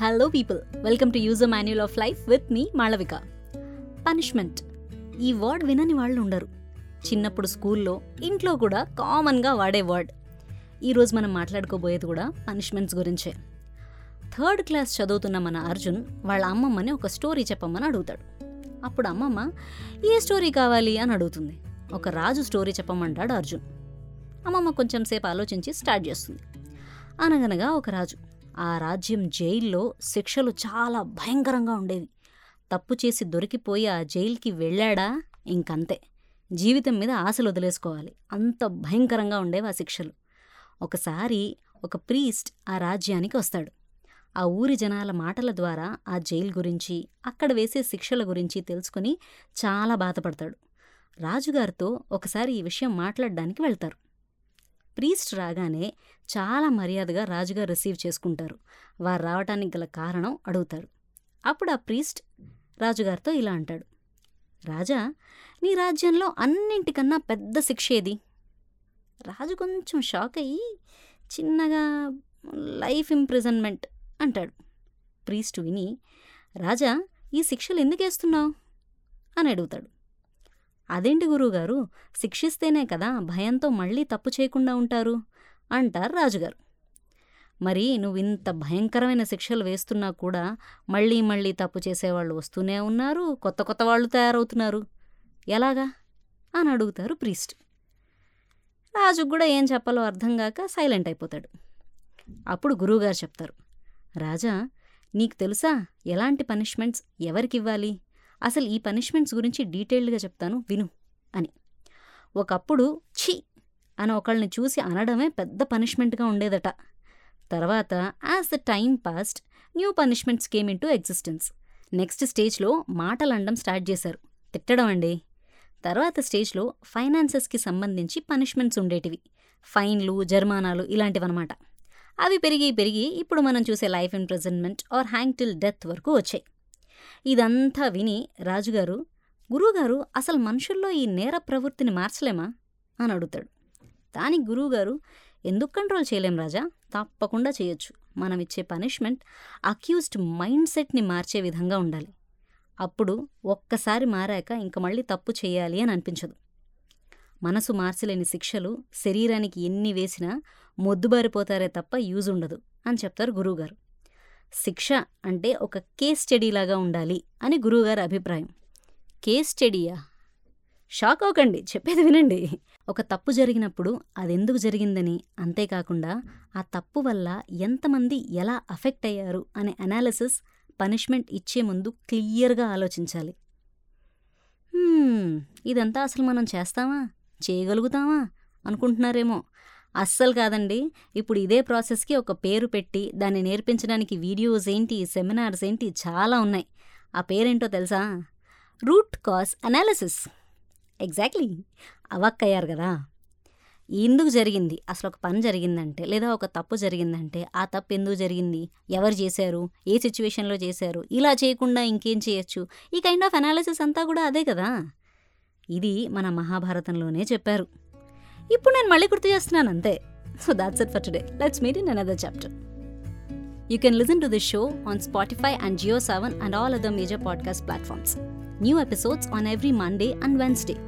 Hello people, welcome to user manual of life with me Malavika. Punishment, ఈ word వినని వాళ్ళు ఉండరు. చిన్నప్పుడు స్కూల్లో, ఇంట్లో కూడా కామన్గా వాడే వర్డ్. ఈరోజు మనం మాట్లాడుకోబోయేది కూడా పనిష్మెంట్స్ గురించే. థర్డ్ క్లాస్ చదువుతున్న మన అర్జున్ వాళ్ళ అమ్మమ్మని ఒక స్టోరీ చెప్పమని అడుగుతాడు. అప్పుడు అమ్మమ్మ ఏ స్టోరీ కావాలి అని అడుగుతుంది. ఒక రాజు స్టోరీ చెప్పమంటాడు అర్జున్. అమ్మమ్మ కొంచెం సేపు ఆలోచించి స్టార్ట్ చేస్తుంది. అనగనగా ఒక రాజు. ఆ రాజ్యం జైల్లో శిక్షలు చాలా భయంకరంగా ఉండేవి. తప్పు చేసి దొరికిపోయి ఆ జైలుకి వెళ్ళాడా ఇంకంతే, జీవితం మీద ఆశలు వదిలేసుకోవాలి, అంత భయంకరంగా ఉండేవి ఆ శిక్షలు. ఒకసారి ఒక ప్రీస్ట్ ఆ రాజ్యానికి వస్తాడు. ఆ ఊరి జనాల మాటల ద్వారా ఆ జైలు గురించి, అక్కడ వేసే శిక్షల గురించి తెలుసుకుని చాలా బాధపడతాడు. రాజుగారితో ఒకసారి ఈ విషయం మాట్లాడడానికి వెళ్తారు. ప్రీస్ట్ రాగానే చాలా మర్యాదగా రాజుగారు రిసీవ్ చేసుకుంటారు. వారు రావటానికి గల కారణం అడుగుతారు. అప్పుడు ఆ ప్రీస్ట్ రాజుగారితో ఇలా అంటాడు, రాజా, నీ రాజ్యంలో అన్నింటికన్నా పెద్ద శిక్ష ఏది? రాజు కొంచెం షాక్ అయ్యి చిన్నగా లైఫ్ ఇంప్రిజన్మెంట్ అంటాడు. ప్రీస్ట్ విని, రాజా, ఈ శిక్షలు ఎందుకు వేస్తున్నావు అని అడుగుతాడు. అదేంటి గురువుగారు, శిక్షిస్తేనే కదా భయంతో మళ్ళీ తప్పు చేయకుండా ఉంటారు అంటారు రాజుగారు. మరి నువ్వు ఇంత భయంకరమైన శిక్షలు వేస్తున్నా కూడా మళ్ళీ మళ్ళీ తప్పు చేసేవాళ్ళు వస్తూనే ఉన్నారు, కొత్త కొత్త వాళ్ళు తయారవుతున్నారు, ఎలాగా అని అడుగుతారు ప్రీస్ట్. రాజు కూడా ఏం చెప్పాలో అర్థం కాక సైలెంట్ అయిపోతాడు. అప్పుడు గురువుగారు చెప్తారు, రాజా, నీకు తెలుసా ఎలాంటి పనిష్మెంట్స్ ఎవరికివ్వాలి? అసలు ఈ పనిష్మెంట్స్ గురించి డీటెయిల్డ్గా చెప్తాను విను అని. ఒకప్పుడు ఛీ అని ఒకళ్ళని చూసి అనడమే పెద్ద పనిష్మెంట్గా ఉండేదట. తర్వాత as the time passed, new punishments came into existence. Next స్టేజ్లో మాటలు అనడం స్టార్ట్ చేశారు, తిట్టడం అండి. తర్వాత స్టేజ్లో ఫైనాన్సెస్కి సంబంధించి పనిష్మెంట్స్ ఉండేటివి, ఫైన్లు, జరిమానాలు ఇలాంటివన్నమాట. అవి పెరిగి పెరిగి ఇప్పుడు మనం చూసే life imprisonment or hang till death వరకు వచ్చాయి. ఇదంతా విని రాజుగారు, గురువుగారు, అసలు మనుషుల్లో ఈ నేర ప్రవృత్తిని మార్చలేమా అని అడుగుతాడు. దానికి గురువుగారు, ఎందుకు కంట్రోల్ చేయలేం రాజా, తప్పకుండా చేయొచ్చు. మనం ఇచ్చే పనిష్మెంట్ అక్యూజ్డ్ మైండ్ సెట్ని మార్చే విధంగా ఉండాలి. అప్పుడు ఒక్కసారి మారాక ఇంక మళ్ళీ తప్పు చేయాలి అని అనిపించదు. మనసు మార్చలేని శిక్షలు శరీరానికి ఎన్ని వేసినా మొద్దుబారిపోతారే తప్ప యూజ్ ఉండదు అని చెప్తారు గురువుగారు. శిక్ష అంటే ఒక కేస్ స్టడీలాగా ఉండాలి అని గురువుగారి అభిప్రాయం. కేస్ స్టడీయా? షాక్ అవ్వకండి, చెప్పేది వినండి. ఒక తప్పు జరిగినప్పుడు అదెందుకు జరిగిందని, అంతేకాకుండా ఆ తప్పు వల్ల ఎంతమంది ఎలా అఫెక్ట్ అయ్యారు అనే అనాలిసిస్ పనిష్మెంట్ ఇచ్చే ముందు క్లియర్గా ఆలోచించాలి. ఇదంతా అసలు మనం చేస్తామా, చేయగలుగుతామా అనుకుంటున్నారేమో. అస్సలు కాదండి. ఇప్పుడు ఇదే ప్రాసెస్కి ఒక పేరు పెట్టి దాన్ని నేర్పించడానికి వీడియోస్ ఏంటి, సెమినార్స్ ఏంటి, చాలా ఉన్నాయి. ఆ పేరేంటో తెలుసా? Root cause analysis. ఎగ్జాక్ట్లీ, అవక్కయ్యారు కదా. ఎందుకు జరిగింది, అసలు ఒక పని జరిగిందంటే లేదా ఒక తప్పు జరిగిందంటే ఆ తప్పు ఎందుకు జరిగింది, ఎవరు చేశారు, ఏ సిచ్యువేషన్లో చేశారు, ఇలా చేయకుండా ఇంకేం చేయొచ్చు, ఈ కైండ్ ఆఫ్ అనాలిసిస్ అంతా కూడా అదే కదా. ఇది మన మహాభారతంలోనే చెప్పారు. ఇప్పుడు నేను మళ్ళీ గుర్తు చేస్తున్నాను అంతే. So that's it for today. Let's meet in another chapter. You can listen to this show on Spotify and Jio7 and all other major podcast platforms. New episodes on every Monday and Wednesday.